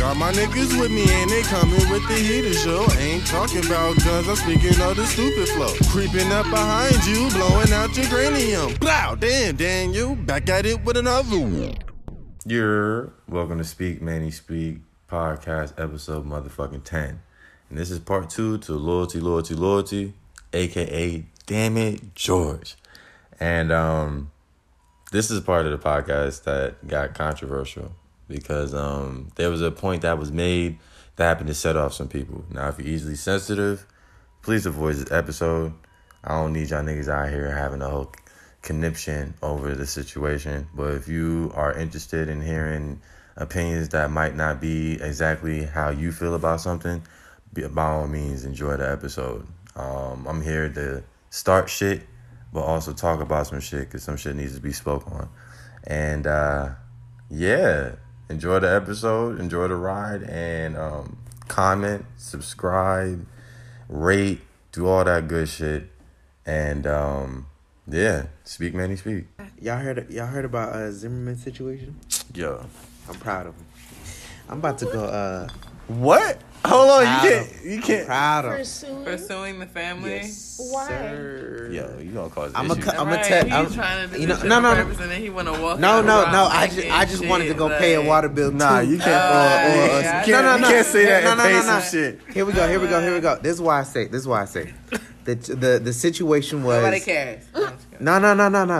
Got my niggas with me and they coming with the heater show. Ain't talking about guns, I'm speaking of the stupid flow. Creeping up behind you, blowing out your cranium. Blow, damn, Daniel, back at it with another one. You're welcome to Speak, Manny Speak, podcast episode motherfucking 10. And this is part 2 to Loyalty, a.k.a. Damn It, George. And this is part of the podcast that got controversial because there was a point that was made that happened to set off some people. Now, if you're easily sensitive, please avoid this episode. I don't need y'all niggas out here having a whole conniption over the situation. But if you are interested in hearing opinions that might not be exactly how you feel about something, by all means, enjoy the episode. I'm here to start shit, but also talk about some shit, because some shit needs to be spoken on. And, yeah, enjoy the episode, enjoy the ride, and comment, subscribe, rate, do all that good shit. And, yeah, Speak, Manny, Speak. Y'all heard about Zimmerman's situation? Yeah. I'm proud of him. I'm about to go, What? Hold on, you can't. Proud of pursuing the family. Yes, why? Sir. Yo, you gonna cause I'm issues. I'm trying to do no. And then he wanna walk. No. I just wanted to go pay a water bill. Nah, you can't. You can't say that and pay some shit. Here we go. This is why I say. The situation was. Nobody cares. No.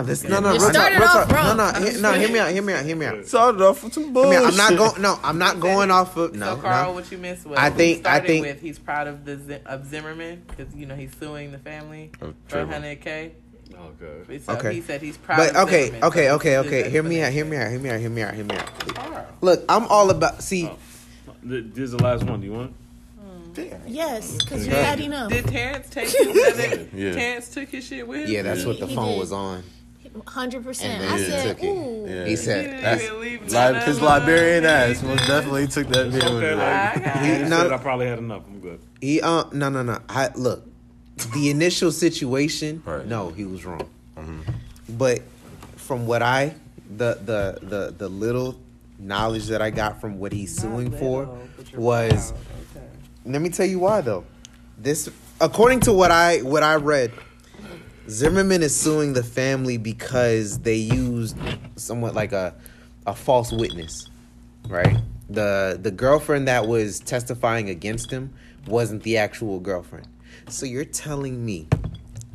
This. You started off wrong. No. Hear me out. Started off with some bullshit. I'm not going off of. No. So Carl, what you missed was. I think he's proud of Zimmerman because he's suing the family for $100K. Oh good. So okay. He said he's proud. But okay. Hear me out. Look, I'm all about. See, this is the last one. Do you want? Yes, because you had enough. Did Terrence take his shit? Yeah. Terrence took his shit with him? Yeah, that's what the phone was on. 100%. I said, ooh. Yeah. He said, his librarian ass most definitely took that video with him. I probably had enough. I'm good. No. Look, the initial situation, right. No, he was wrong. Mm-hmm. But from what the little knowledge that I got from what he's suing for was... Let me tell you why though. This, according to what I read, Zimmerman is suing the family because they used somewhat like a false witness, right? The girlfriend that was testifying against him wasn't the actual girlfriend. So you're telling me,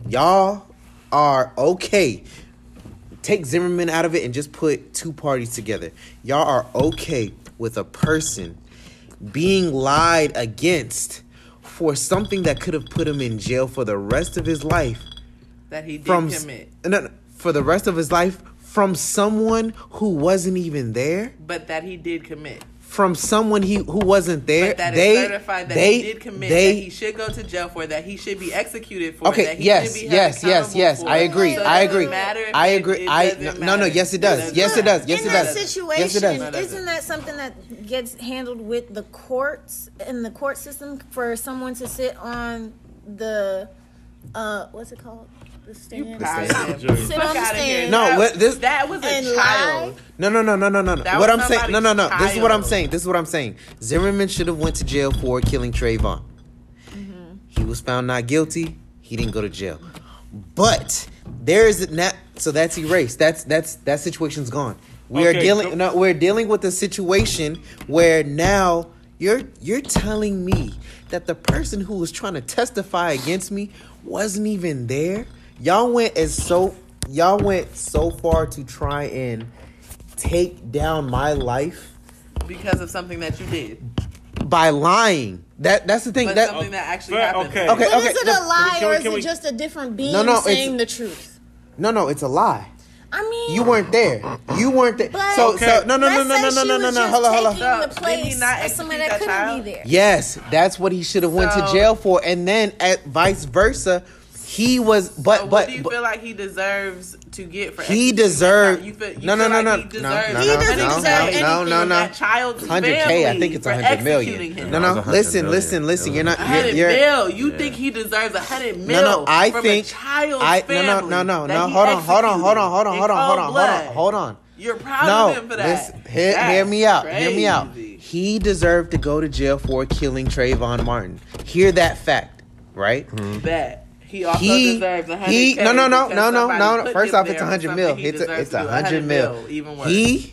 y'all are okay. Take Zimmerman out of it and just put two parties together. Y'all are okay with a person being lied against for something that could have put him in jail for the rest of his life. That he did commit. No, for the rest of his life from someone who wasn't even there. But that he did commit. From someone who wasn't there. But that is certified that he did commit, that he should go to jail for, that he should be executed for, that he should be held accountable for. Yes. I agree. Yes, it does. Yes, it does. In that situation, isn't that something that gets handled with the courts and the court system for someone to sit on the, what's it called? The stand. Sit on the stand. That was a child. No. This is what I'm saying. Zimmerman should have went to jail for killing Trayvon. Mm-hmm. He was found not guilty. He didn't go to jail. But there is not. So that's erased. That situation's gone. We're dealing with a situation where now you're telling me that the person who was trying to testify against me wasn't even there. Y'all went so far to try and take down my life because of something that you did by lying. That's the thing. But that something that actually happened. Okay. But is it a lie or is it just a different being saying the truth? No, it's a lie. I mean, you weren't there. So no. Hold on. Did he not execute that child? Yes, that's what he should have went to jail for, and then at vice versa. He was, but. Do you feel like he deserves to get for? He deserved. No. Child's 100K. I think it's 100 million. No. Listen. $100 million. You think he deserves $100 million? No. I think. No. Hold on. You're proud of him for that. Listen, hear me out. Crazy. He deserved to go to jail for killing Trayvon Martin. Hear that fact, right? Mm-hmm. That he also deserves $100,000. No. First off, it's $100 million. It's a $100 million. Even worse.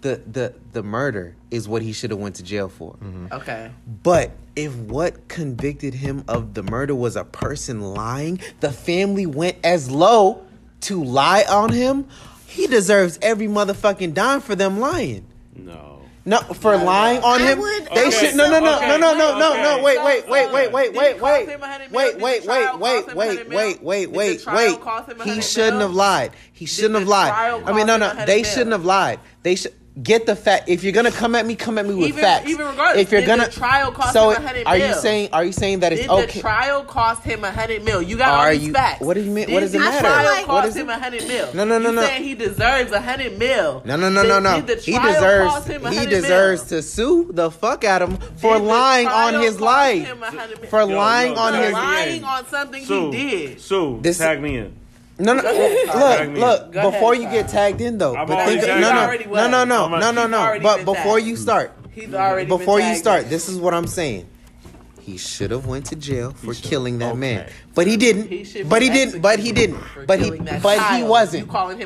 The murder is what he should have went to jail for. Mm-hmm. Okay. But if what convicted him of the murder was a person lying, the family went as low to lie on him. He deserves every motherfucking dime for them lying. No, for lying on him. Wait. He shouldn't have lied. They shouldn't have lied. They should. Get the fact. If you're gonna come at me with facts. Even regardless, if you're gonna trial cost him $100 million. Are you saying that it's okay? Did the trial cost him $100 million? You got all these facts. What do you mean? What does it matter? Did the trial cost him $100 million? No. You saying he deserves $100 million? No. He deserves to sue the fuck out of him for lying on his life. For lying on his life. Lying on something he did. Sue, tag me in. Look. Before you get tagged in, though, But before you start, this is what I'm saying. He should have went to jail for killing that man, but he didn't. But he wasn't. Should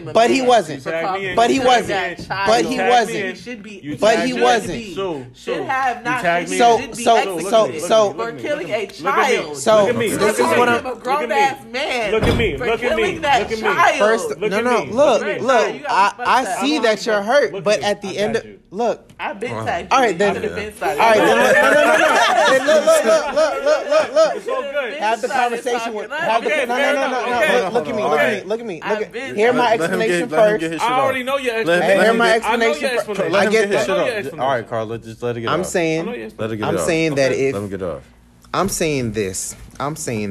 have not. For killing a child. So this is what I'm. A grown ass man. Look at me. First, look. I see that you're hurt, but at the end of look. I've been tagged. All right then. Look. It's all good. Have the conversation with. Look at me. Hear my explanation first. I already know your explanation. Hear my explanation first. I get that. All right, Carla, just let it get off. I'm saying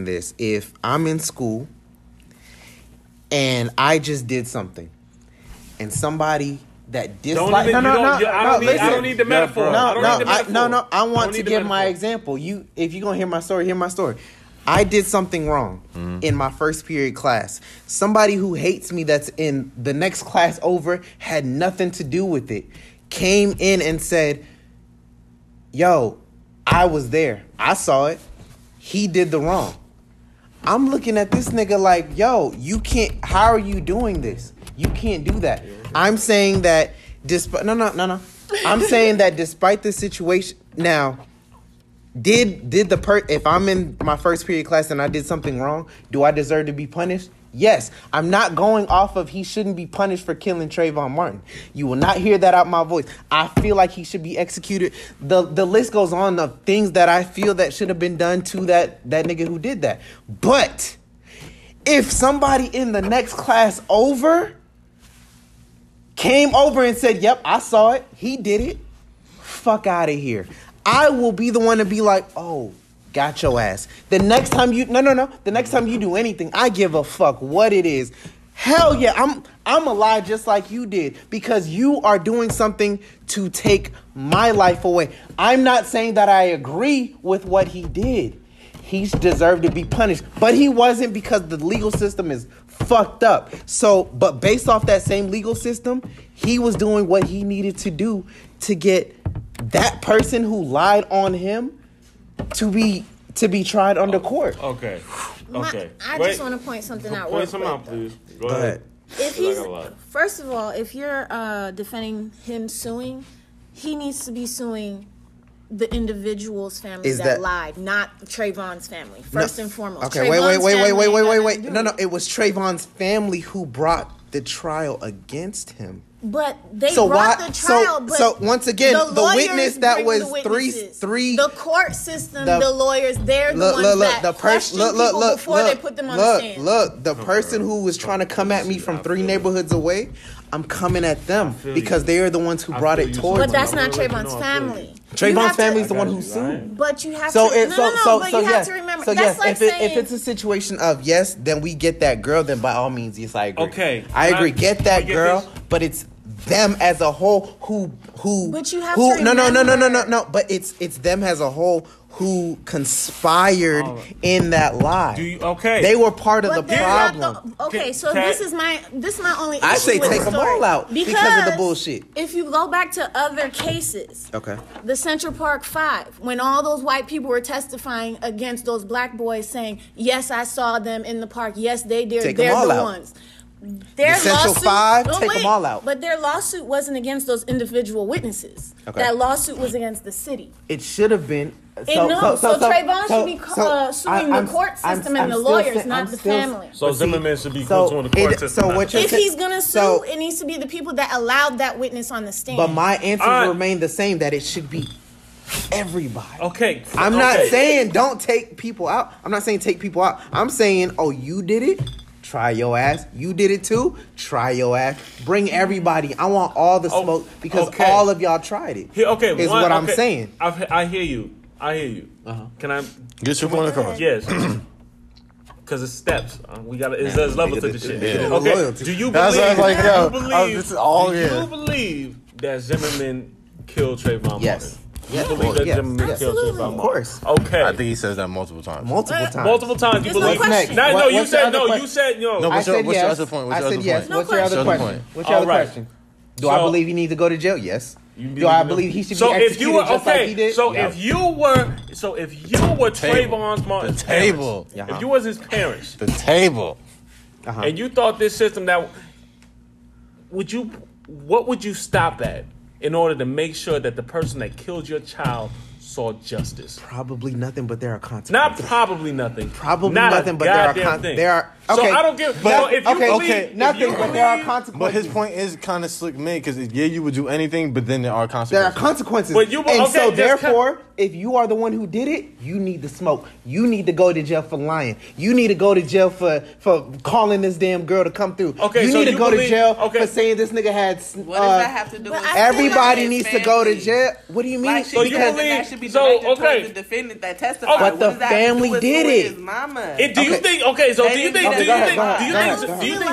this. If I'm in school and I just did something, and somebody. That dislike. I don't need the metaphor. I want to give my example. You, if you're gonna hear my story, hear my story. I did something wrong in my first period class. Somebody who hates me that's in the next class over had nothing to do with it. Came in and said, "Yo, I was there. I saw it. He did the wrong." I'm looking at this nigga like, "Yo, you can't. How are you doing this? You can't do that." I'm saying that despite I'm saying that despite the situation now, if I'm in my first period class and I did something wrong, do I deserve to be punished? Yes. I'm not going off of he shouldn't be punished for killing Trayvon Martin. You will not hear that out my voice. I feel like he should be executed. The list goes on of things that I feel that should have been done to that nigga who did that. But if somebody in the next class over came over and said, "Yep, I saw it. He did it. Fuck out of here." I will be the one to be like, "Oh, got your ass." The next time you do anything, I give a fuck what it is. Hell yeah, I'm alive just like you did because you are doing something to take my life away. I'm not saying that I agree with what he did. He deserved to be punished, but he wasn't because the legal system is fucked up. So, but based off that same legal system, he was doing what he needed to do to get that person who lied on him to be tried under court. Okay. I just want to point something out. Point something out, please. Go ahead. If he's first of all, if you're defending him suing, he needs to be suing the individual's family that lied, not Trayvon's family. First and foremost. Okay, wait. No. It was Trayvon's family who brought the trial against him. But they the trial. So once again, the witness that was three. The court system, the lawyers, they're the ones that questioned people before they put them on the stand. The person who was trying to come at me from three neighborhoods away, I'm coming at them because they are the ones who brought it towards me. But that's not Trayvon's family. Trayvon's family is the one who sued. But you have to remember. So yes, if it's a situation of yes, then we get that girl. Then by all means, yes, I agree. Okay, I agree. Get that girl, but it's them as a whole who. But you have to remember. But it's them as a whole who conspired in that lie. They were part of the problem. This is my only issue. I say with take them all out because of the bullshit. If you go back to other cases, the Central Park Five, when all those white people were testifying against those black boys, saying, "Yes, I saw them in the park. Yes, they did. They're the ones." Their lawsuit, but their lawsuit wasn't against those individual witnesses. That lawsuit was against the city. It should have been. Trayvon should be suing the court system and the lawyers, not the family. So Zimmerman should be suing the court system. So what if he's going to sue, it needs to be the people that allowed that witness on the stand. But my answer remained the same, that it should be everybody. I'm not saying don't take people out. I'm not saying take people out. I'm saying, you did it? Try your ass. You did it too? Try your ass. Bring everybody. I want all the smoke because all of y'all tried it. I'm saying. I hear you. Uh-huh. Can I get your point across? Yes. Because it's steps. There's levels to this shit. Yeah. Do you believe that Zimmerman killed Trayvon Martin? Yes. Of course. I think he says that multiple times. Multiple times. You believe? You said no. No, I said yes. I said yes. What's your other question? Do I believe he needs to go to jail? Yes. Do I believe he should be executed just like he did? So if you were Trayvon Martin's parents, if you was his parents, and you thought this system that what would you stop at? In order to make sure that the person that killed your child saw justice, probably nothing, but there are consequences. So I don't give. There are consequences. But his point is kind of slick made because you would do anything, but then there are consequences. If you are the one who did it, you need the smoke. You need to go to jail for lying. You need to go to jail for calling this damn girl to come through. You need to go to jail for saying this nigga had. What does that have to do? With everybody needs to go to jail. What do you mean? That should be directed towards the defendant that testified. But the family did it. Do you think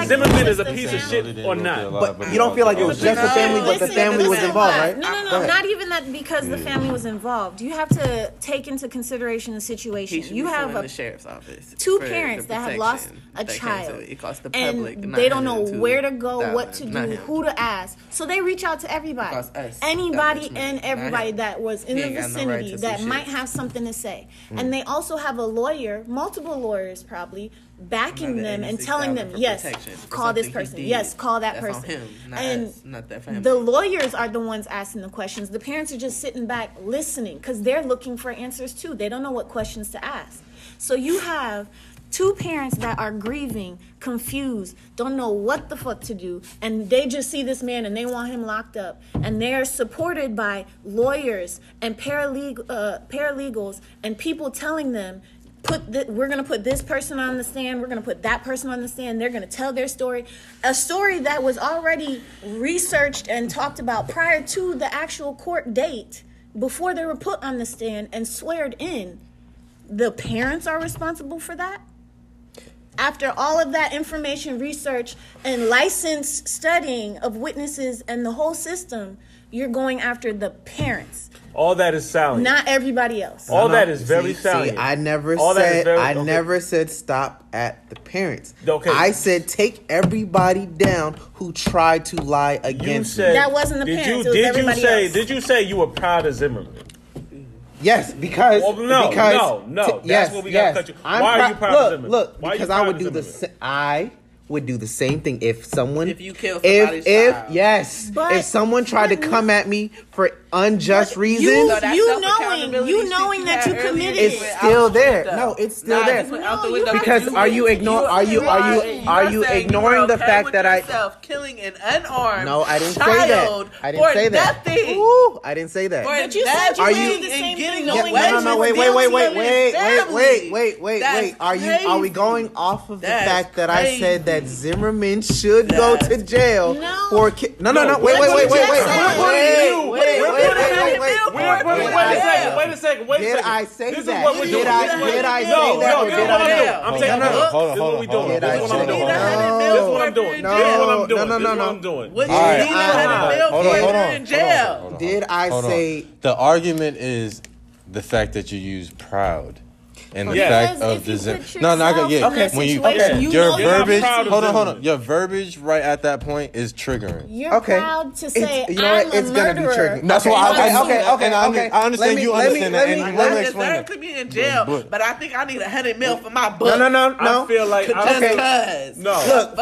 Zimmerman is a piece of shit or not? But you don't feel like it was just the family, but the family was involved, right? No. Not even that because the family was involved. You have to take into consideration the situation. You have the sheriff's office. Two parents that have lost a child. It costs the public. And they don't know where to go, what to do, who to ask. So they reach out to everybody. Anybody and everybody that was in the vicinity that might have something to say. And they also have a lawyer, multiple lawyers probably, backing them and telling them, yes, call this person. Yes, call that person. And the lawyers are the ones asking the questions. The parents are just sitting back listening because they're looking for answers too. They don't know what questions to ask. So you have two parents that are grieving, confused, don't know what the fuck to do, and they just see this man and they want him locked up. And they're supported by lawyers and paralegals and people telling them, we're going to put this person on the stand. We're going to put that person on the stand. They're going to tell their story. A story that was already researched and talked about prior to the actual court date before they were put on the stand and sworn in. The parents are responsible for that? After all of that information, research, and licensed studying of witnesses and the whole system, you're going after the parents. All that is salient. Not everybody else. All that is very salient. I never said stop at the parents. Okay. I said take everybody down who tried to lie against you. That wasn't the parents. It was everybody else. Did you say you were proud of Zimmerman? Yes, because... That's what we got to cut you. Why are you proud of Zimmerman? Look, because I would do the same thing if someone... If you kill somebody's child. Yes. But if someone tried to come at me for unjust reasons... You knowing that you committed it. It's still there. No, it's still there. Because are you ignoring the fact that I... Killing an unarmed child for nothing. I didn't say that. But you said you did the same thing. Wait. Are we going off of the fact that I said that Zimmerman should go to jail for... Wait a second. Did I say that? This is what we're doing. Did I say that? I'm saying, hold on. This is what I'm doing. Hold on. Did I say... The argument is the fact that you use proud. And the fact of deserve. No, not good. Yeah. Okay. When you, your verbiage. Hold on. Your verbiage right at that point is triggering. You're proud to say I'm a murderer. It's gonna be triggering. That's why. Okay. I understand you understand that. I deserve to be in jail, but I think I need $100 million for my book. No. I feel like okay. No. Look.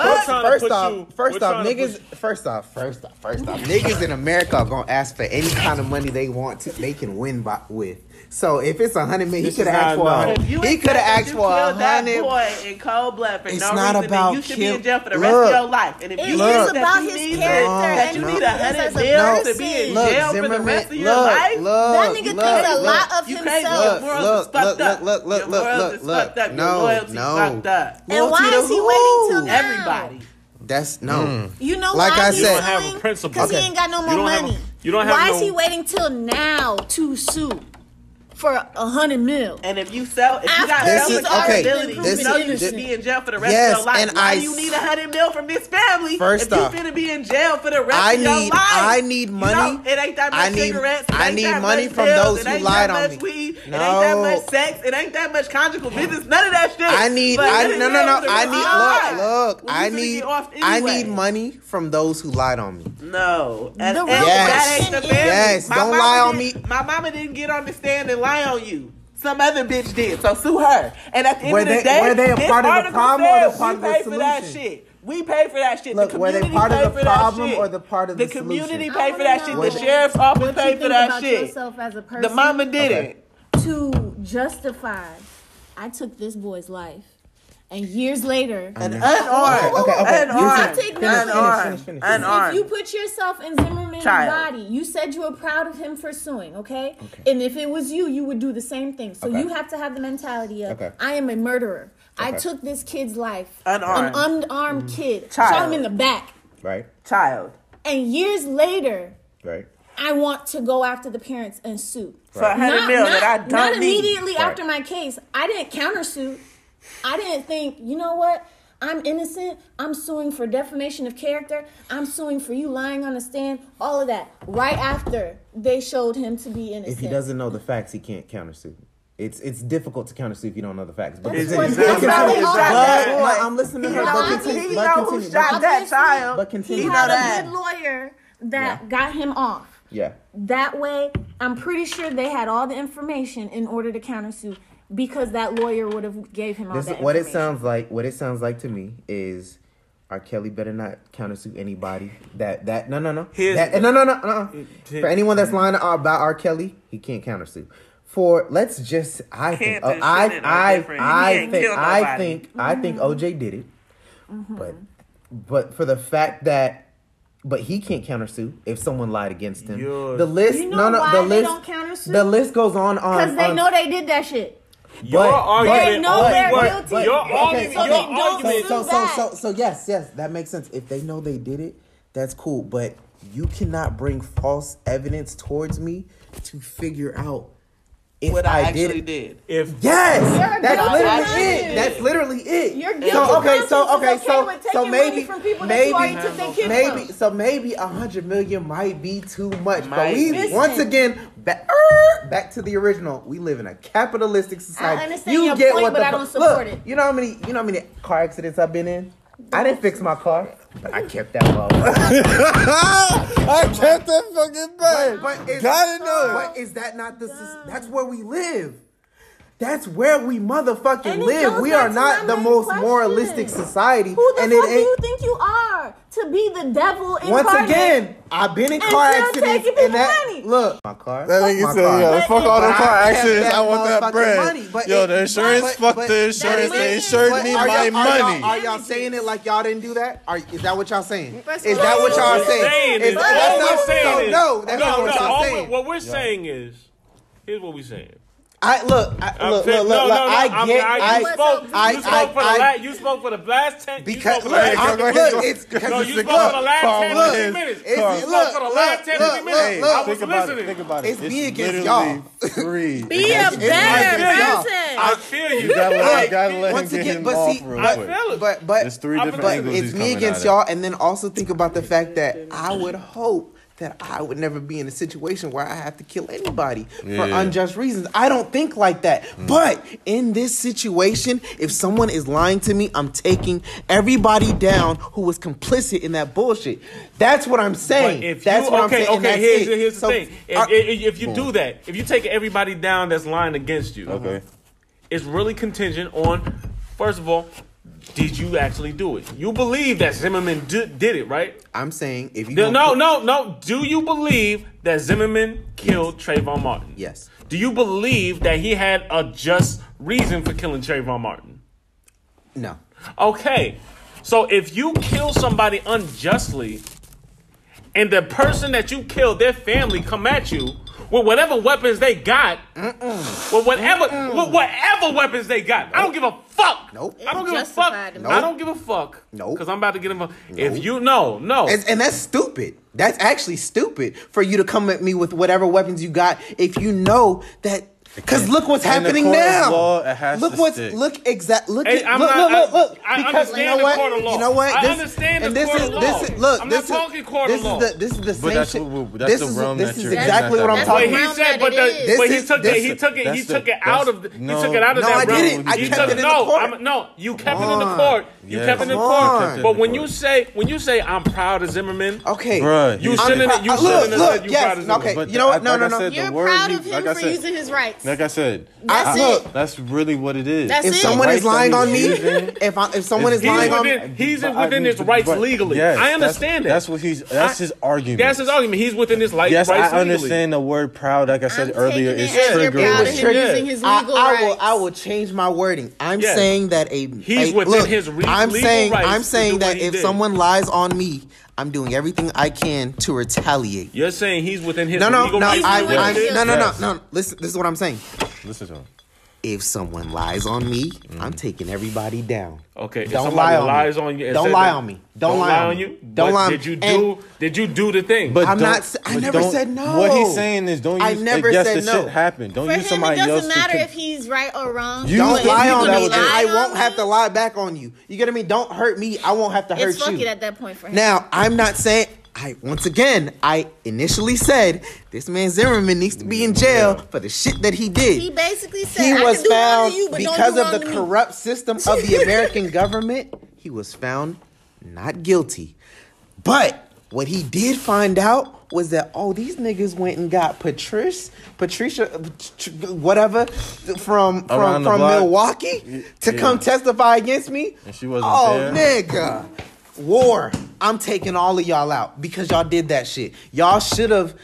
First off, niggas in America are gonna ask for any kind of money they want to. They can win with. So if it's $100 million, he could have asked for. He could have asked for $100 boy in cold blood for no reason. About you should be in jail for the rest of your life. And if you look about his character that you need $100 million to be in jail for the rest of your life, that nigga thinks a lot of himself. Your morals is fucked up. No. And why is he waiting till now? Everybody. That's no. You know why? Like I said, because he ain't got no more money. Why is he waiting till now to sue? For $100 million, and if you sell, if you got self-accountability, you know you should be in jail for the rest of your life. And why do you need $100 million from this family? First off, you finna be in jail for the rest of your life. I need money. You know, it ain't that much cigarettes. I need money from those who lied on me. It ain't that much sex. It ain't that much conjugal business. None of that shit. I need money from those who lied on me. No. Yes. Don't lie on me. My mama didn't get on the stand and lie on you. Some other bitch did, so sue her. And at the end of the day, were they a part of the problem or the part of the solution? For that shit. We pay for that shit. Look, the community paid for that shit. Or the part of the community paid for that shit. The sheriff's office paid for that shit. The mama did it. To justify, I took this boy's life. And years later, if you put yourself in Zimmerman's body, you said you were proud of him for suing, okay? And if it was you, you would do the same thing. So you have to have the mentality of, I am a murderer. I took this kid's life, an unarmed kid, shot him in the back, and years later, I want to go after the parents and sue for $100 million that I don't need. Not immediately after my case, I didn't countersue. I didn't think, you know what? I'm innocent. I'm suing for defamation of character. I'm suing for you lying on the stand. All of that. Right after they showed him to be innocent. If he doesn't know the facts, he can't countersue. It's difficult to countersue if you don't know the facts. But I'm listening to her. He know who shot that child. He had a good lawyer that got him off. Yeah. That way, I'm pretty sure they had all the information in order to countersue. Because that lawyer would have gave him all that information. What it sounds like to me is, R. Kelly better not countersue anybody. For anyone that's lying about R. Kelly, he can't countersue. I think O.J. did it, but for the fact that. But he can't countersue if someone lied against him. The list, you know why they don't countersue? The list goes on. Because they know they did that shit. Your argument, so yes, that makes sense. If they know they did it, that's cool. But you cannot bring false evidence towards me to figure out if what I actually did. That's literally it. You're guilty. So maybe $100 million might be too much. But we once again back to the original. We live in a capitalistic society. I understand you your get point, what but the, I don't support look, it. You know how many car accidents I've been in? I didn't fix my car, but I kept that ball. I kept that fucking bag. But is that not the... That's where we live. That's where we motherfucking live. We are not the most moralistic society. Who the fuck do you think you are to be the devil incarnate? Once again, I've been in car accidents. Look, my car. That nigga said, fuck all the car accidents. I want that bread. Yo, the insurance, fuck the insurance. They insured me my money. Are y'all saying it like y'all didn't do that? Is that what y'all saying? Is that what y'all saying? No, that's not what y'all saying. What we're saying is, here's what we're saying. You spoke for the last 10 minutes. I was listening. Think about it. It's me against y'all. Be a better person. I feel you. But it's me against y'all. And then also think about the fact that I would hope that I would never be in a situation where I have to kill anybody for unjust reasons. I don't think like that. But in this situation, if someone is lying to me, I'm taking everybody down who was complicit in that bullshit. That's what I'm saying. If that's you, what I'm saying. Okay, here's the thing. If you do that, if you take everybody down that's lying against you, okay, it's really contingent on, first of all, did you actually do it? You believe that Zimmerman did it, right? I'm saying if you... Do you believe that Zimmerman killed Trayvon Martin? Yes. Do you believe that he had a just reason for killing Trayvon Martin? No. Okay. So if you kill somebody unjustly and the person that you killed, their family come at you with whatever weapons they got, with whatever weapons they got, I don't give a fuck. Nope. I don't give a fuck. Nope. Because I'm about to get him. If you and that's stupid. That's actually stupid for you to come at me with whatever weapons you got if you know that. Because look what's happening now. Look. I understand the court of law. You know what? I understand the court of law. I'm not talking court of law. This is the same shit. This is exactly what I'm talking about. But he took it out of that realm. No, I didn't. I kept it in the court. No, you kept it in the court. You kept it in the court. But when you say I'm proud of Zimmerman, okay, you shouldn't have said you're proud of Zimmerman. You know what? No. You're proud of him for using his rights. Like I said, that's really what it is. If someone is lying on me, he's within his rights legally. Yes, I understand it. That's his argument. That's his argument. He's within his rights legally. Yes, I understand the word proud. Like I said earlier, is triggering. I will change my wording. I'm saying that he's within his legal rights. I'm saying that if someone lies on me, I'm doing everything I can to retaliate. You're saying he's within his legal rights? No. Listen, this is what I'm saying. Listen to him. If someone lies on me, I'm taking everybody down. Okay. Don't lie on you. Don't lie on me. Don't lie on you. Don't lie on me. Did you do the thing? But I'm not. I never said no. What he's saying is, don't use. I never said no. Shit happened. Don't use somebody else. It doesn't matter if he's right or wrong. Don't lie on me. I won't have to lie back on you. You get what I mean? Don't hurt me. I won't have to hurt you. It's funky at that point for him. Now I'm not saying. I initially said this man Zimmerman needs to be in jail for the shit that he did. He basically said he was found because of the corrupt system of the American government. He was found not guilty. But what he did find out was that these niggas went and got Patricia, whatever, from Milwaukee to come testify against me. And she wasn't there. Oh, nigga. War. I'm taking all of y'all out because y'all did that shit. Y'all should have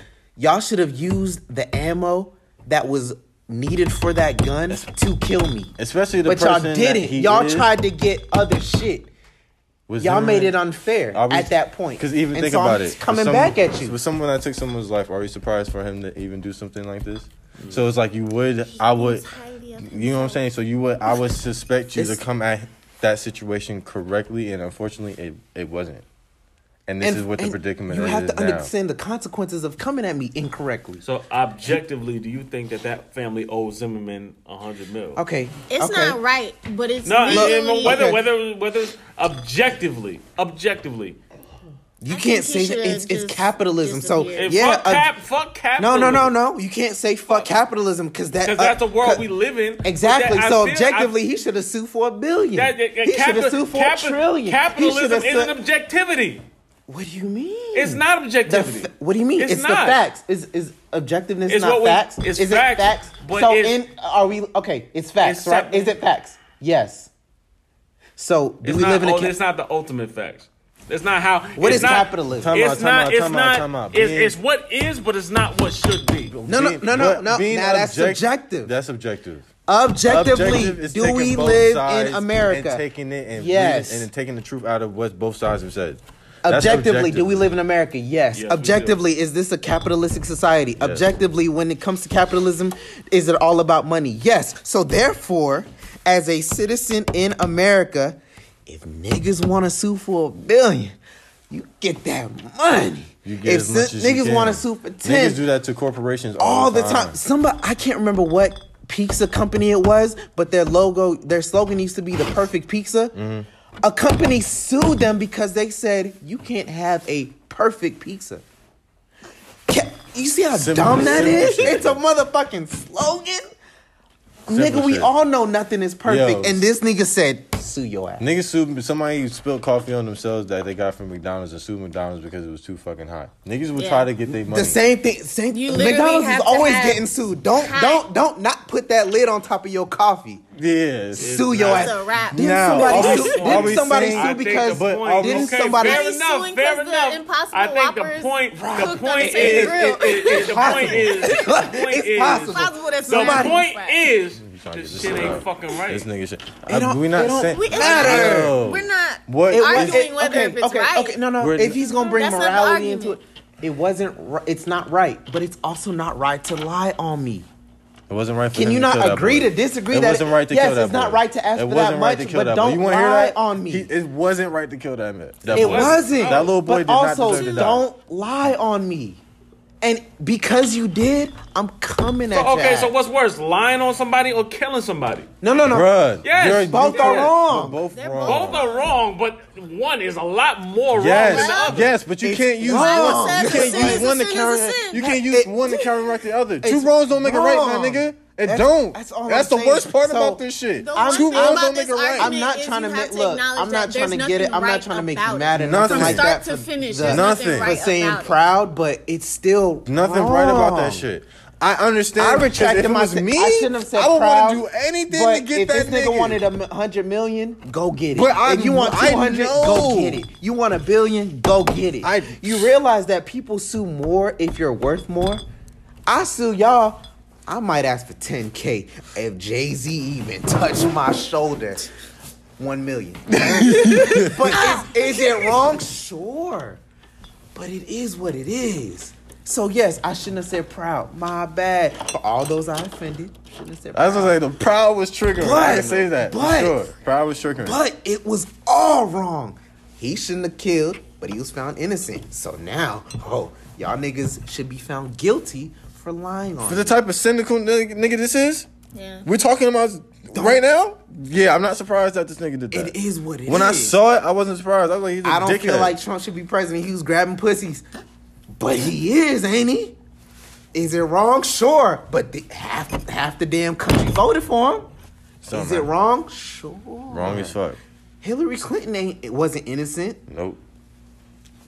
used the ammo that was needed for that gun to kill me. Especially the person. But y'all didn't. Y'all tried to get other shit. Y'all made it unfair at that point. Because even think about it, coming back at you with someone that took someone's life. Are you surprised for him to even do something like this? Yeah. So it's like you know what I'm saying? So I would suspect you to come at that situation correctly, and unfortunately it wasn't. And this is what the predicament is now. You have to understand the consequences of coming at me incorrectly. So objectively, do you think that family owes Zimmerman $100 million? Okay, it's not right, but it's whether objectively. You can't say that it's capitalism. Disappear. So yeah, fuck capitalism. No. You can't say fuck capitalism because that's the world we live in. Exactly. So objectively, he should have sued for $1 billion. He should have sued for $1 trillion. Capitalism isn't objectivity. What do you mean? It's not objectivity. What do you mean? It's not. The facts. Is objectiveness it's not facts? Is facts, it facts? But so are we okay? It's facts, it's right? Is it facts? Yes. So do we live in a? It's not the ultimate facts. It's not how. What is capitalism? It's not. It's what is, but it's not what should be. No. Now that's subjective. That's objective. Objectively, do we live in America? And taking it and and taking the truth out of what both sides have said. Objectively, do we live in America? Yes. Objectively, is this a capitalistic society? Yes. Objectively, when it comes to capitalism, is it all about money? Yes. So therefore, as a citizen in America, if niggas want to sue for $1 billion, you get that money. You get as much as niggas want to sue for 10, niggas do that to corporations all the time. Somebody, I can't remember what pizza company it was, but their slogan used to be the perfect pizza. Mm-hmm. A company sued them because they said you can't have a perfect pizza. You see how dumb that is? It's a motherfucking slogan. Nigga, we all know nothing is perfect. Yo, and this nigga said, sue your ass. Nigga sued somebody who spilled coffee on themselves that they got from McDonald's and sued McDonald's because it was too fucking hot. Niggas would try to get their money. The same thing. McDonald's is always getting sued. Don't not put that lid on top of your coffee. Yeah, sue your ass. That's a wrap. The point is, this shit ain't fucking right. This nigga shit. We're not saying. We're not arguing whether it's right. Okay, no. If he's gonna bring morality into it, it's not right. But it's also not right to lie on me. It wasn't right for Can you not agree to disagree that it wasn't right to kill that boy? Yes, it's not right to ask for that much, but don't lie on me. It wasn't right to kill that man. It wasn't. That little boy did not deserve to die. Don't lie on me. And because you did, I'm coming at you. Okay, so what's worse, lying on somebody or killing somebody? No. Bruh, yes, both are wrong. Both are wrong, but one is a lot more wrong than the other. Yes, but you can't use one. You can't use one to carry. You can't use one to counteract the other. Two wrongs don't make it right, my nigga. That's the worst part about this shit. Two wrongs don't make it right. I'm not trying to get it. I'm not trying to make you mad or nothing like that. From start to finish, there's nothing right about it. For saying proud, but it's still nothing right about that shit. I understand. I retracted myself. I shouldn't have said proud. I don't want to do anything to get that nigga. If this nigga wanted $100 million, go get it. If you want 200, go get it. You want $1 billion, go get it. You realize that people sue more if you're worth more. I sue y'all. I might ask for $10,000 if Jay-Z even touched my shoulder. $1 million. But is it wrong? Sure. But it is what it is. So, yes, I shouldn't have said proud. My bad. For all those I offended, shouldn't have said proud. I was going to say, the proud was triggering. I didn't say that. Sure. Proud was triggering. But it was all wrong. He shouldn't have killed, but he was found innocent. So now, y'all niggas should be found guilty for lying on. For the type of cynical nigga this is? Yeah. We're talking about right now? Yeah, I'm not surprised that this nigga did that. It is what it is. When I saw it, I wasn't surprised. I was like, he's a dickhead. I don't feel like Trump should be president. He was grabbing pussies. But he is, ain't he? Is it wrong? Sure. But half the damn country voted for him. Is it wrong? Sure. Wrong as fuck. Hillary Clinton wasn't innocent. Nope.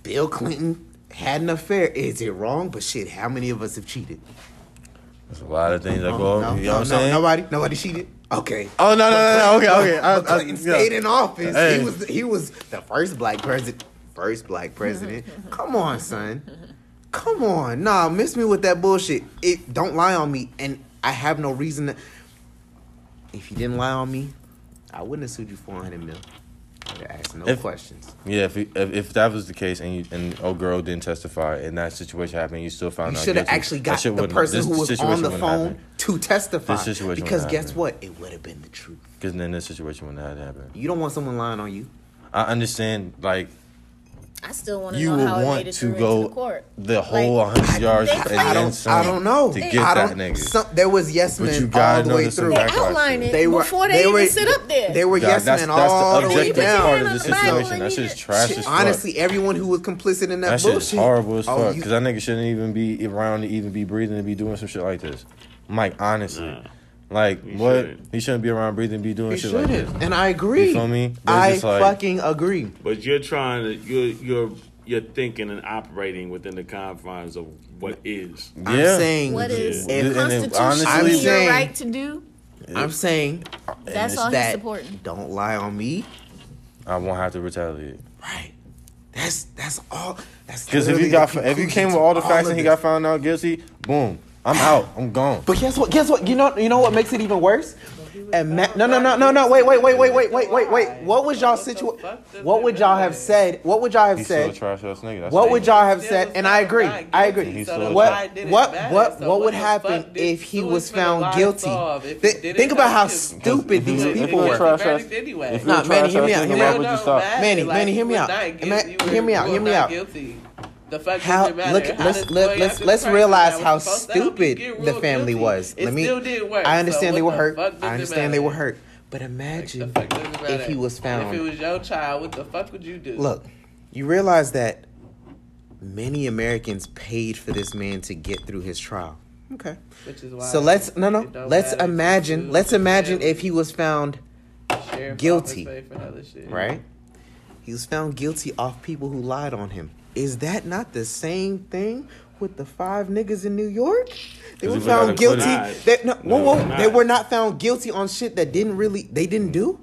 Bill Clinton had an affair. Is it wrong? But shit, how many of us have cheated? There's a lot of things that go on. You know what I'm saying? Nobody cheated. Okay. Oh, no. Okay. Clinton stayed in office. Hey. He was the first black president. Come on, son. Come on. Nah, miss me with that bullshit. Don't lie on me. And I have no reason to. If you didn't lie on me, I wouldn't have sued you $400 million. To ask questions. Yeah, if that was the case and old girl didn't testify and that situation happened, you still found out. You should have actually got the person who was on the phone to testify. Because guess what? It would have been the truth. Because then this situation wouldn't have happened. You don't want someone lying on you. I understand, like, I still want to know how it made it to the court. The whole 100 yards. I don't know. To get that nigga. There was yes men all the way through. They outlined it before they even sit up there. They were yes men all the way down. That's the objective part of the situation. That shit's trash as fuck. Honestly, everyone who was complicit in that bullshit. That shit's horrible as fuck. Because that nigga shouldn't even be around to even be breathing and be doing some shit like this. Mike, honestly. Like, what? He shouldn't be around breathing and be doing shit like this. And I agree. You feel me? I fucking agree. But you're trying to, you're thinking and operating within the confines of what is. Yeah. I'm saying what is constitutionally your right to do. I'm saying that's all he's supporting. Don't lie on me. I won't have to retaliate. Right. That's all. That's because if you came with all the facts and he got found out guilty, boom. I'm out. I'm gone. But guess what? You know what makes it even worse? And no. Wait. What was y'all What would y'all have said? What would y'all have said? And I agree. What would happen if he was found guilty? Think about how stupid these people were. Nah, Manny, hear me out. The fact let's realize how stupid the family was. I understand they were hurt. But imagine if he was found. If it was your child, what the fuck would you do? Look, you realize that many Americans paid for this man to get through his trial. Okay. Which is why. So let's imagine if he was found guilty, right? He was found guilty off people who lied on him. Is that not the same thing with the 5 niggas in New York? They were found guilty. They were not found guilty on shit that they didn't do.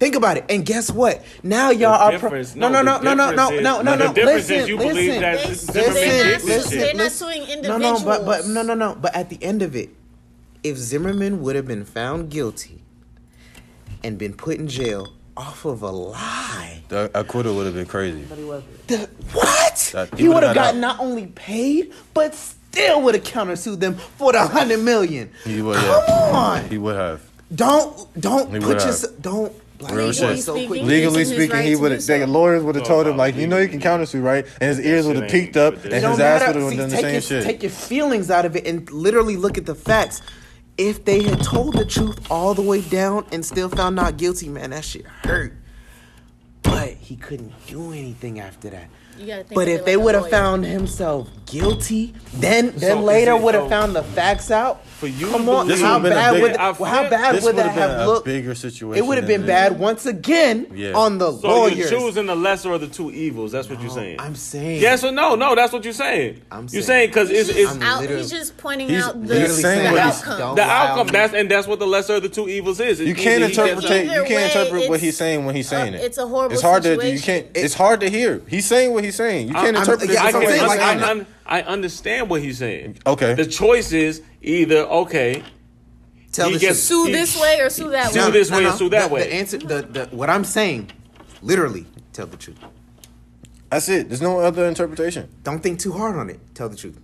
Think about it. And guess what? Now y'all are... No. The difference is you believe that Zimmerman did this shit. They're not suing individuals. No. But at the end of it, if Zimmerman would have been found guilty and been put in jail off of a lie... The acquittal would have been crazy. But he wasn't. What? He would have gotten not only paid, but still would have countersued them for the $100 million. He would have. Come on. He would have. Don't... Real shit. Legally speaking, he would have. The lawyers would have told him, like, you know, you can countersue, right? And his ears would have peaked up, and his ass would have done the same shit. Take your feelings out of it and literally look at the facts. If they had told the truth all the way down and still found not guilty, man, that shit hurt. But he couldn't do anything after that. But if they would have found himself guilty, then later would have found the facts out. Come on, how bad would that have looked? Bigger situation. It would have been bad once again on the lawyers. So you're choosing the lesser of the two evils. That's what you're saying. I'm saying yes or no. No, that's what you're saying. You're saying because he's just pointing out the outcome. The outcome. That's what the lesser of the two evils is. You can't interpret what he's saying when he's saying it. It's a horrible. It's hard to It's hard to hear. He's saying what he's saying. You can't interpret it. I understand what he's saying. Okay. The choice is either sue this way or sue that way. Sue this way or sue that way. The answer, what I'm saying, literally, tell the truth. That's it. There's no other interpretation. Don't think too hard on it. Tell the truth.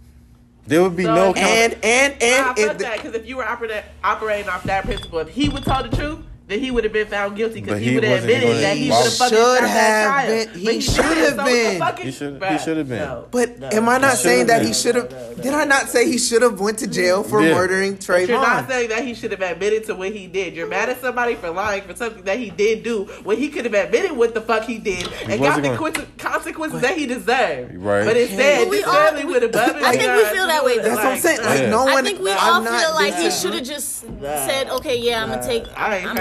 There would be no. Because if you were operating off that principle, if he would tell the truth, then he would have been found guilty because he would have admitted that he would have fucking stopped that trial. He should have been. He should have been. But am I not saying that he should have? Did I not say he should have went to jail for murdering Trayvon? You're not saying that he should have admitted to what he did. You're mad at somebody for lying for something that he did do when he could have admitted what the fuck he did and got the consequences that he deserved. Right. But instead, this family would have. I think we feel that way. That's what I'm saying. I think we all feel like he should have just said, "Okay, yeah, I'm gonna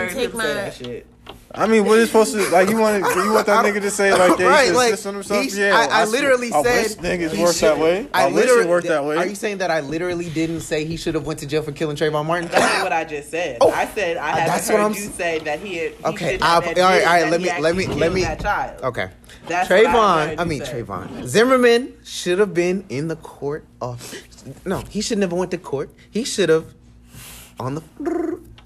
take." Take my that shit. I mean, what is supposed to like? You want that nigga to say like they right, like, system or something? Yeah, I literally said niggas work that way. I literally work that way. Are you saying that I literally didn't say he should have went to jail for killing Trayvon Martin? That's what I just said. Oh, I said I haven't heard you say that all right. Let me. That child. Okay. That's Trayvon. Trayvon Zimmerman should have been in the court office. No, he should never went to court. He should have on the.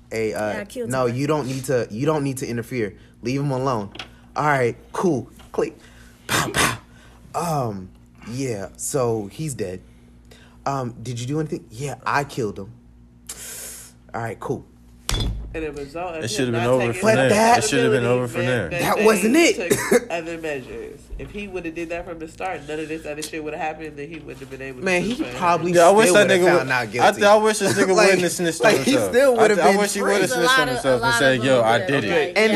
You don't need to interfere. Leave him alone. All right, cool. Click. Pow, pow. So he's dead. Did you do anything? Yeah, I killed him. All right, cool. And it was all. It should have been over from there. It should have been over from there. That wasn't it. Took other measures. If he would have did that from the start, none of this other shit would have happened. Then he wouldn't have been able. I wish that nigga would not guilty. I wish this nigga would have snitched on himself. He still would have been. I wish he would have snitched on himself and said, "Yo, I did it," and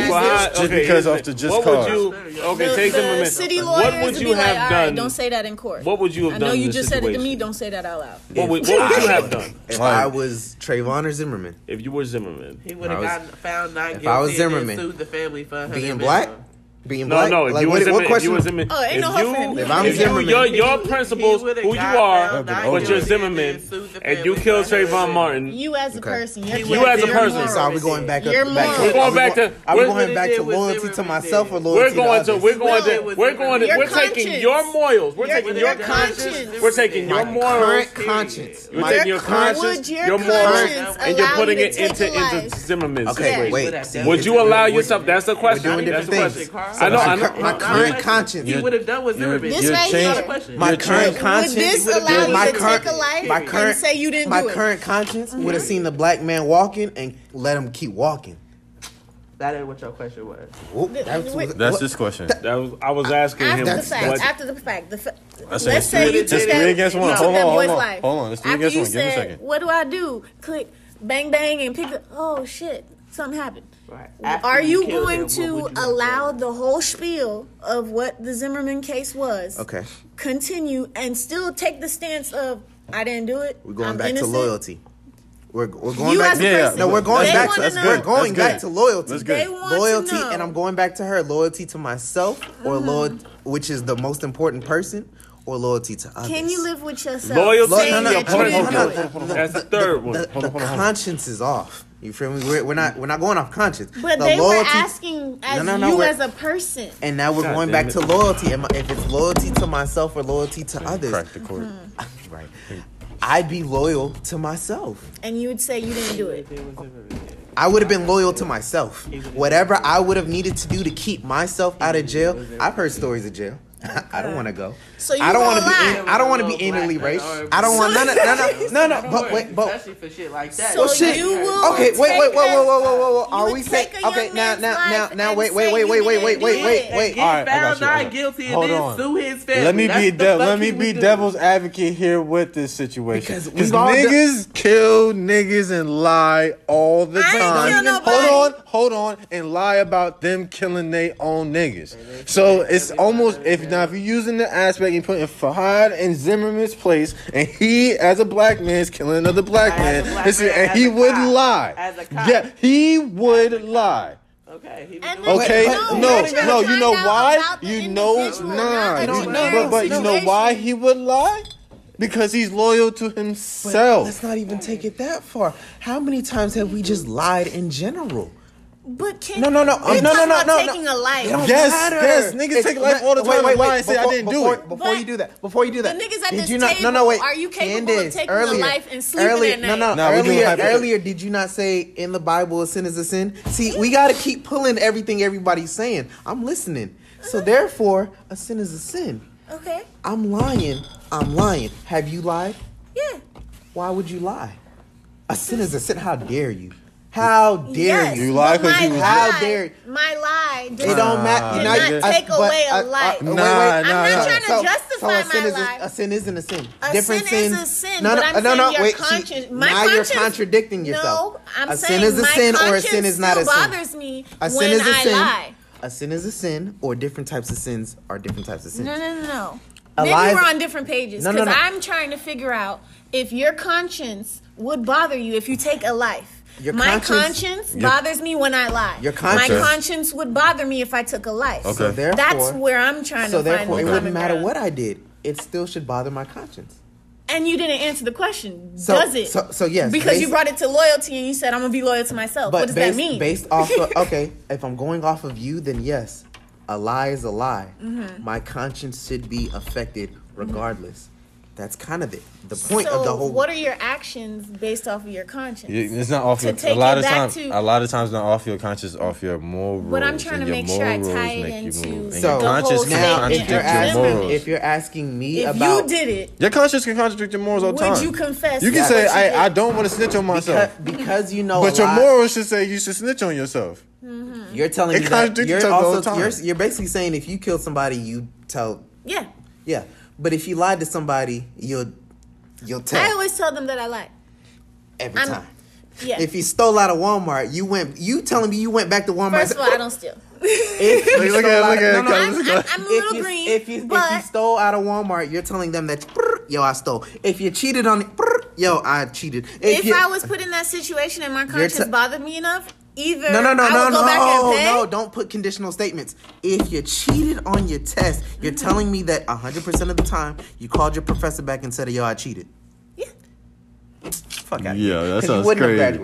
just because of the just cause. Okay, take them a minute. City lawyers. What would you have done? Don't say that in court. What would you have done? I know you just said it to me. Don't say that out loud. What would you have done? If I was Trayvon or Zimmerman. If you were Zimmerman, he would have gotten found not guilty. If I was Zimmerman, sued the family for being black. Your principles, who you are, but you're Zimmerman, and you killed Trayvon Martin. You as a person, So are we going back? We're going back to loyalty to myself or loyalty to others? We're taking your morals. We're taking your conscience. We're taking your morals. Conscience. You're taking your conscience, your morals, and you're putting it into Zimmerman's situation. Would you allow yourself? That's the question. That's the question. So my current conscience. You would have done with Zimmerman. This right question. My current conscience. Would this allow you to take a life and say you didn't do it? My current conscience would have seen the black man walking and let him keep walking. That ain't what your question was. That's his question. I was asking him. After the fact. Let's say you took that boy's life. Hold on. Let's do it against one. Give me a second. What do I do? Click, bang, bang, and pick up. Oh, shit. something happened. Right. Are you going to allow the whole spiel of what the Zimmerman case was continue and still take the stance of, I didn't do it, we're going I'm back innocent. To loyalty. We're going you back to yeah, no, we're going they back to we're going back to loyalty. Loyalty, and I'm going back to her. Loyalty to myself, or loyalty, which is the most important person, or loyalty to others. Can you live with yourself? Loyalty. That's the third one. The conscience is off. You feel me? We're not going off conscience. But the they loyalty, were asking as you as a person. And now we're going back to loyalty. And if it's loyalty to myself or loyalty to others, right? I'd be loyal to myself. And you would say you didn't do it. I would have been loyal to myself. Whatever I would have needed to do to keep myself out of jail. I've heard stories of jail. I don't want to go. So you I don't want to be anally racist. I don't want no. But especially for shit like that. So you will. Okay, wait. Are we saying okay? Now, wait. All right, found not guilty and then sue his family. Let me be devil's advocate here with this situation. Because niggas kill niggas and lie all the time. Hold on, and lie about them killing they own niggas. So it's almost now if you're using the aspect and putting Fahad in Zimmerman's place, and he as a black man is killing another black man, and he would lie. Yeah, he would lie. Okay. Okay. No. You know why? You know not. But you know why he would lie? Because he's loyal to himself. But let's not even take it that far. How many times have we just lied in general? But can no. Taking a life. Yes. Niggas take life all the time. Wait. And say I didn't do it. Before you do that. The niggas at did this not, table. No, wait. Are you capable of taking a life and sleeping at night? No. Earlier, did you not say in the Bible a sin is a sin? See, we got to keep pulling everything everybody's saying. I'm listening. So therefore, a sin is a sin. Okay. I'm lying. Have you lied? Yeah. Why would you lie? A sin is a sin. How dare you? How dare you? You lie because you how dare you? My lie did not take away a life. I'm not trying to justify my lie. A sin isn't a sin. A sin is a sin. Now you're contradicting yourself. No, I'm saying my conscience still bothers me when I lie. A sin is a sin, or different types of sins are different types of sins. No. Maybe we're on different pages because I'm trying to figure out if your conscience would bother you if you take a life. My conscience bothers me when I lie. My conscience would bother me if I took a life. Okay. So that's where I'm trying to find. So therefore, it wouldn't matter what I did; it still should bother my conscience. And you didn't answer the question, does it? So yes, because you brought it to loyalty, and you said I'm gonna be loyal to myself. What does that mean? Based off of, if I'm going off of you, then yes, a lie is a lie. Mm-hmm. My conscience should be affected regardless. Mm-hmm. That's kind of the point of the whole. So, what are your actions based off of your conscience? It's not off your conscience. A lot of times, not off your conscience, off your moral. But I'm trying to make sure I tie it into the whole statement. If you're asking me about, if you did it, your conscience can contradict your morals all the time. Would you confess? You can say I don't want to snitch on myself because you know. But your morals should say you should snitch on yourself. Mm-hmm. You're telling me that you're basically saying if you kill somebody, you tell. Yeah. But if you lied to somebody, you'll tell. I always tell them that I lied. Every time. Yeah. If you stole out of Walmart, you telling me you went back to Walmart. First of all, I don't steal. I'm a little green. If you stole out of Walmart, you're telling them that I stole. If you cheated on it, I cheated. If I was put in that situation and my conscience bothered me enough, either I would go back and pay. Don't put conditional statements. If you cheated on your test, you're telling me that 100% of the time you called your professor back and said, I cheated. Yeah. Fuck out of here. Yeah, that sounds crazy. That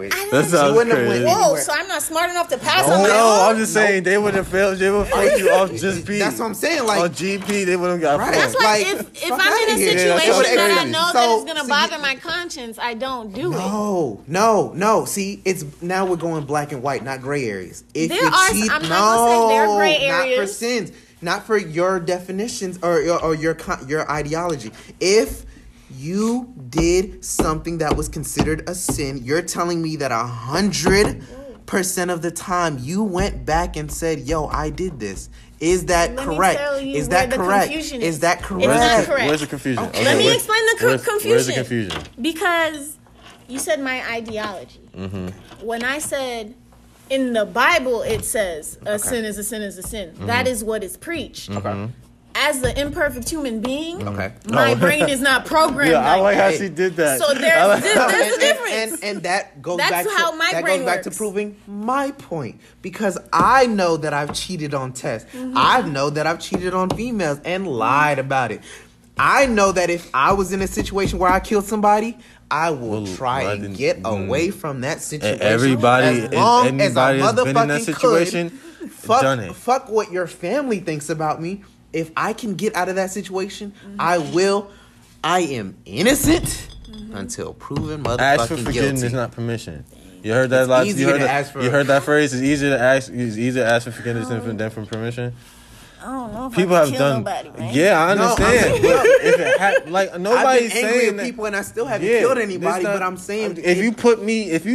sounds crazy. Whoa, so I'm not smart enough to pass on my own? I'm just saying they would have failed. They would fail you off GP. That's what I'm saying. Like on GP, they would have got failed. That's if I'm in a situation that I know that it's gonna bother my conscience, I don't do it. No. See, it's now we're going black and white, not gray areas. If there are, I'm not gonna say there are gray areas. Not for sins, not for your definitions or your ideology. If you did something that was considered a sin, you're telling me that 100% of the time you went back and said, I did this. Is that correct? Is that correct? Is that correct? Where's the confusion? Okay. Let me explain the confusion. Where's the confusion? Because you said my ideology. Mm-hmm. When I said in the Bible it says a sin is a sin is a sin. Mm-hmm. That is what is preached. Okay. As the imperfect human being, my brain is not programmed. Yeah, I like how she did that. So there's a difference. And that goes back to proving my point. Because I know that I've cheated on tests. Mm-hmm. I know that I've cheated on females and lied about it. I know that if I was in a situation where I killed somebody, I will try and get away from that situation. Everybody, as long as a motherfucking could. Fuck what your family thinks about me. If I can get out of that situation, I will. I am innocent until proven motherfucking guilty. Ask for forgiveness, guilty. Not permission. You heard that? You heard that phrase. It's easier to ask. It's easier to ask for forgiveness than for permission. I don't know. If people I can have done. Nobody, right? Yeah, I understand. No, if it like nobody's saying that. People, and I still haven't killed anybody. But I'm saying, if you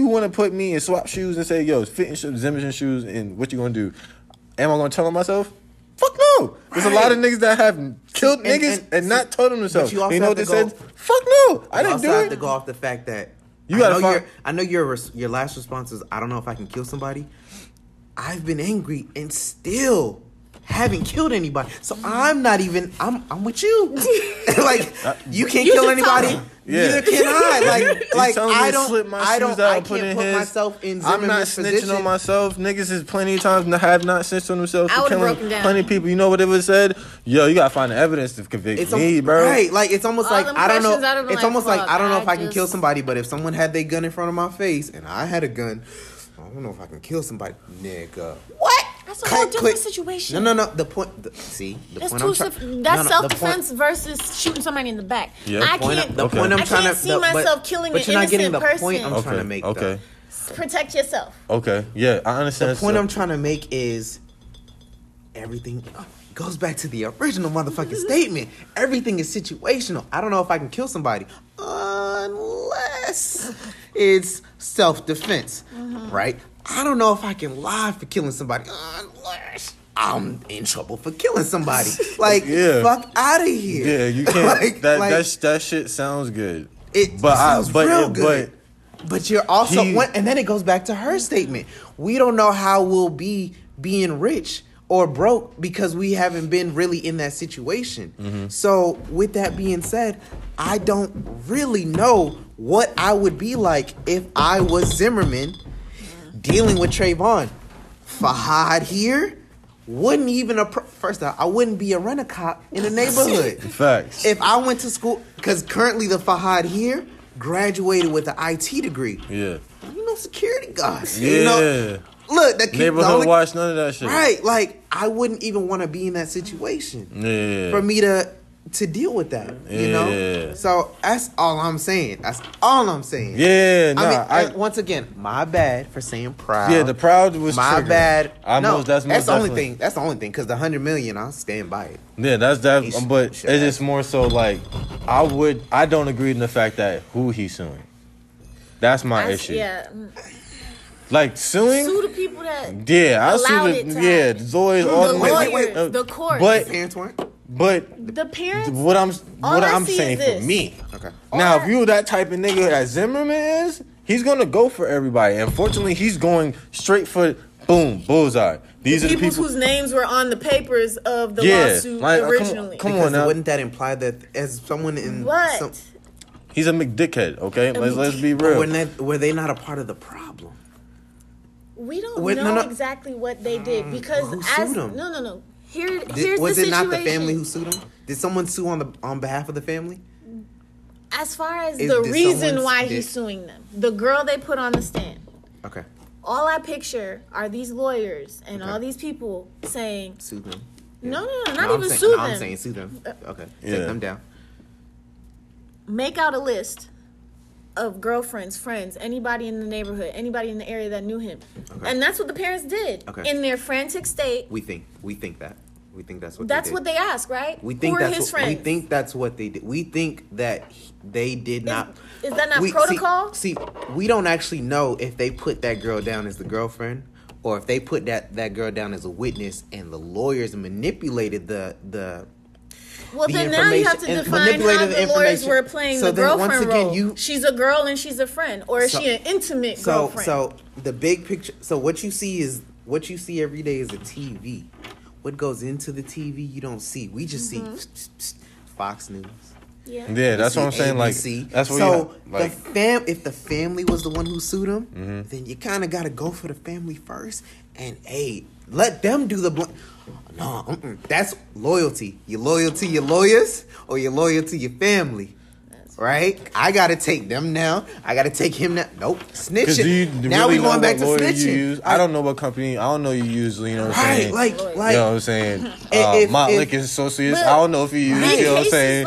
want to put me in swap shoes and say, "Yo, fitting Zimmerman shoes," and what you gonna do? Am I gonna tell on myself? Fuck no. Right. There's a lot of niggas that have killed niggas and not told them themselves. You know what they said? Fuck no. I didn't do it. You also have to go off the fact that your last response is, I don't know if I can kill somebody. I've been angry and still haven't killed anybody. So I'm not even, I'm with you. Like, you can't kill anybody. Yeah. Neither can I. Like I can't put myself in Zimmerman's I'm not snitching position. On myself. Niggas is plenty of times have not snitched on themselves. I would have broken down. Plenty of people. You know what it was said? Yo, you gotta find the evidence to convict me, bro. Right? Like it's almost I don't know if I can kill somebody. But if someone had their gun in front of my face and I had a gun, I don't know if I can kill somebody, nigga. What? That's a whole different situation. No. That's self-defense versus shooting somebody in the back. Yeah. I can't see myself killing an innocent person. I'm trying to make. Okay. Protect yourself. Okay. Yeah, I understand. The point I'm trying to make is everything goes back to the original motherfucking statement. Everything is situational. I don't know if I can kill somebody unless it's self-defense, right? I don't know if I can lie for killing somebody unless I'm in trouble for killing somebody. Like, fuck out of here. Yeah, you can't. That shit sounds good. It sounds real good. But you're also... and then it goes back to her statement. We don't know how we'll be being rich or broke because we haven't been really in that situation. Mm-hmm. So, with that being said, I don't really know what I would be like if I was Zimmerman... dealing with Trayvon. Fahad here wouldn't even... First off, I wouldn't be a rent-a-cop in the neighborhood. Facts. If I went to school... Because currently the Fahad here graduated with an IT degree. Yeah. You know, security guards. Yeah. You know? Look, that neighborhood watch, none of that shit. Right. Like, I wouldn't even want to be in that situation. Yeah. For me to deal with that, you know? So that's all I'm saying. Yeah, nah, I mean, once again, my bad for saying proud. Yeah, the proud was my triggered. Bad. That's the only thing, because the 100 million, I'll stand by it. Yeah, that's that. But it's just more so like I don't agree in the fact that who he's suing. That's my issue. Yeah. Like suing? Sue the people that the court. But Antoine. But the parents, what I'm saying for me. Okay. Now, if you that type of nigga that Zimmerman is, he's gonna go for everybody. Unfortunately, he's going straight for bullseye. These are the people whose names were on the papers of the lawsuit originally. Come on now. Wouldn't that imply that as someone in what? He's a McDickhead, okay? Let's be real. Were they not a part of the problem? We don't know exactly what they did because no. Here's the situation. Not the family who sued him? Did someone sue on behalf of the family? As far as the reason why he's suing them, the girl they put on the stand. Okay. All I picture are these lawyers and all these people saying sue them. Yeah. No, not even sue them. I'm saying sue them. Okay, take them down. Make out a list of girlfriends, friends, anybody in the neighborhood, anybody in the area that knew him. Okay. And that's what the parents did. Okay. In their frantic state. We think that's what they asked, right? Who were his friends? We think that's what they did. We think that they did not... Is that not protocol? See, we don't actually know if they put that girl down as the girlfriend or if they put that girl down as a witness and the lawyers manipulated the Well, then now you have to define how the lawyers were playing the girlfriend role. She's a girl and she's a friend, or is she an intimate girlfriend? So the big picture. So what you see every day is a TV. What goes into the TV you don't see. We just see Fox News. Yeah, that's what I'm saying. ABC. Like, that's what if the family was the one who sued him, then you kind of got to go for the family first, and hey, let them do the blame. No, that's loyalty. You loyal to your lawyers, or you loyal to your family, right? I gotta take them now. I gotta take him now. Nope, snitching. Now we going back to snitching. I don't know what company. I don't know you use. You know what I'm saying? Like, you know what I'm saying? Montlick Associates. I don't know if you use. You know what I'm saying?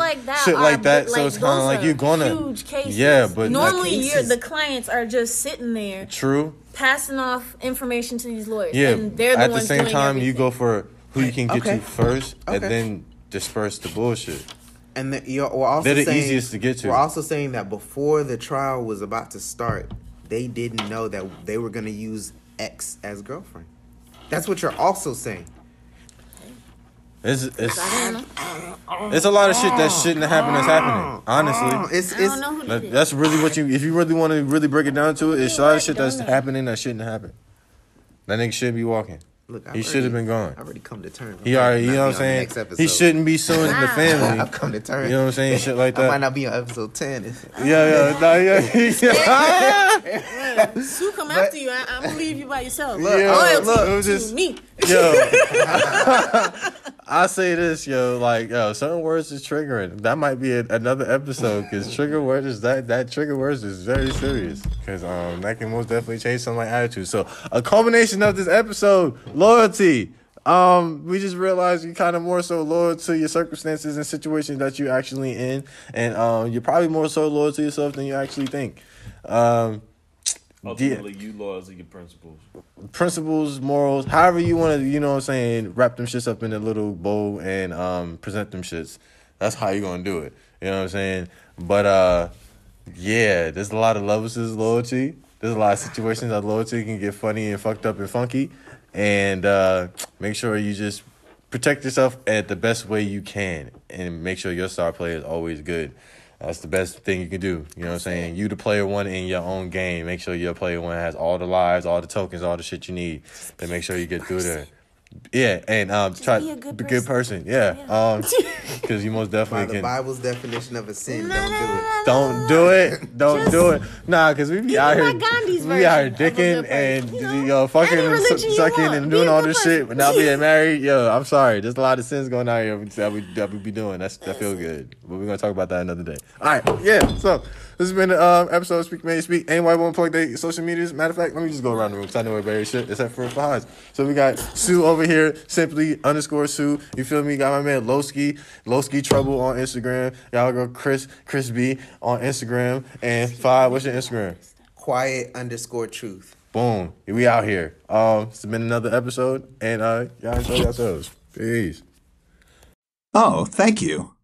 Shit like that. So it's kind of like you're gonna huge cases. Yeah, but normally the clients are just sitting there. True. Passing off information to these lawyers. Yeah. And they're the at the ones same time, everything. You go for who you can get to first, and then disperse the bullshit. And they're easiest to get to. We're also saying that before the trial was about to start, they didn't know that they were going to use X as girlfriend. That's what you're also saying. It's a lot of shit that shouldn't have happened that's happening. Honestly, I don't know who did it. That's really what if you really want to really break it down to it, it's a lot of shit that's happening that shouldn't happen. That nigga should be walking. Look, he should have been gone. I already come to terms. You know what I'm saying? He shouldn't be suing the family. I've come to terms. You know what I'm saying? Shit like that. I might not be on episode 10. Yeah. Sue come after you. I'm gonna leave you by yourself. Loyalty to me. Yo, I say this, certain words is triggering. That might be another episode, because trigger words is that trigger words is very serious, because that can most definitely change somebody's attitude. So a culmination of this episode, loyalty. We just realized you're kind of more so loyal to your circumstances and situations that you're actually in, and you're probably more so loyal to yourself than you actually think. Ultimately, you loyal to your principles, morals, however you want to, you know what I'm saying, wrap them shits up in a little bowl and present them shits. That's how you're going to do it. You know what I'm saying? But, there's a lot of levels to this loyalty. There's a lot of situations that loyalty can get funny and fucked up and funky. And make sure you just protect yourself at the best way you can, and make sure your star player is always good. That's the best thing you can do. You know what I'm saying? You the player one in your own game. Make sure your player one has all the lives, all the tokens, all the shit you need. Then make sure you get through there. Yeah, and try to be a good person. Yeah. Because you most definitely can. The Bible's definition of a sin, don't do it. Nah, because we be out here. We out here dicking and fucking and sucking and doing all this shit without being married. Yo, I'm sorry. There's a lot of sins going out here that we be doing. That feel good. But we're going to talk about that another day. All right. Yeah. So this has been the episode of Speak Manny Speak. Anybody want to plug their social medias? Matter of fact, let me just go around the room because I know everybody's shit except for Fahaz. So we got Sue over here, Simply underscore Sue. You feel me? Got my man Lowski Trouble on Instagram. Y'all go Chris B on Instagram. And Fahaz, what's your Instagram? Quiet_Truth. Boom. We out here. It's been another episode, and y'all enjoy yourselves. Peace. Oh, thank you.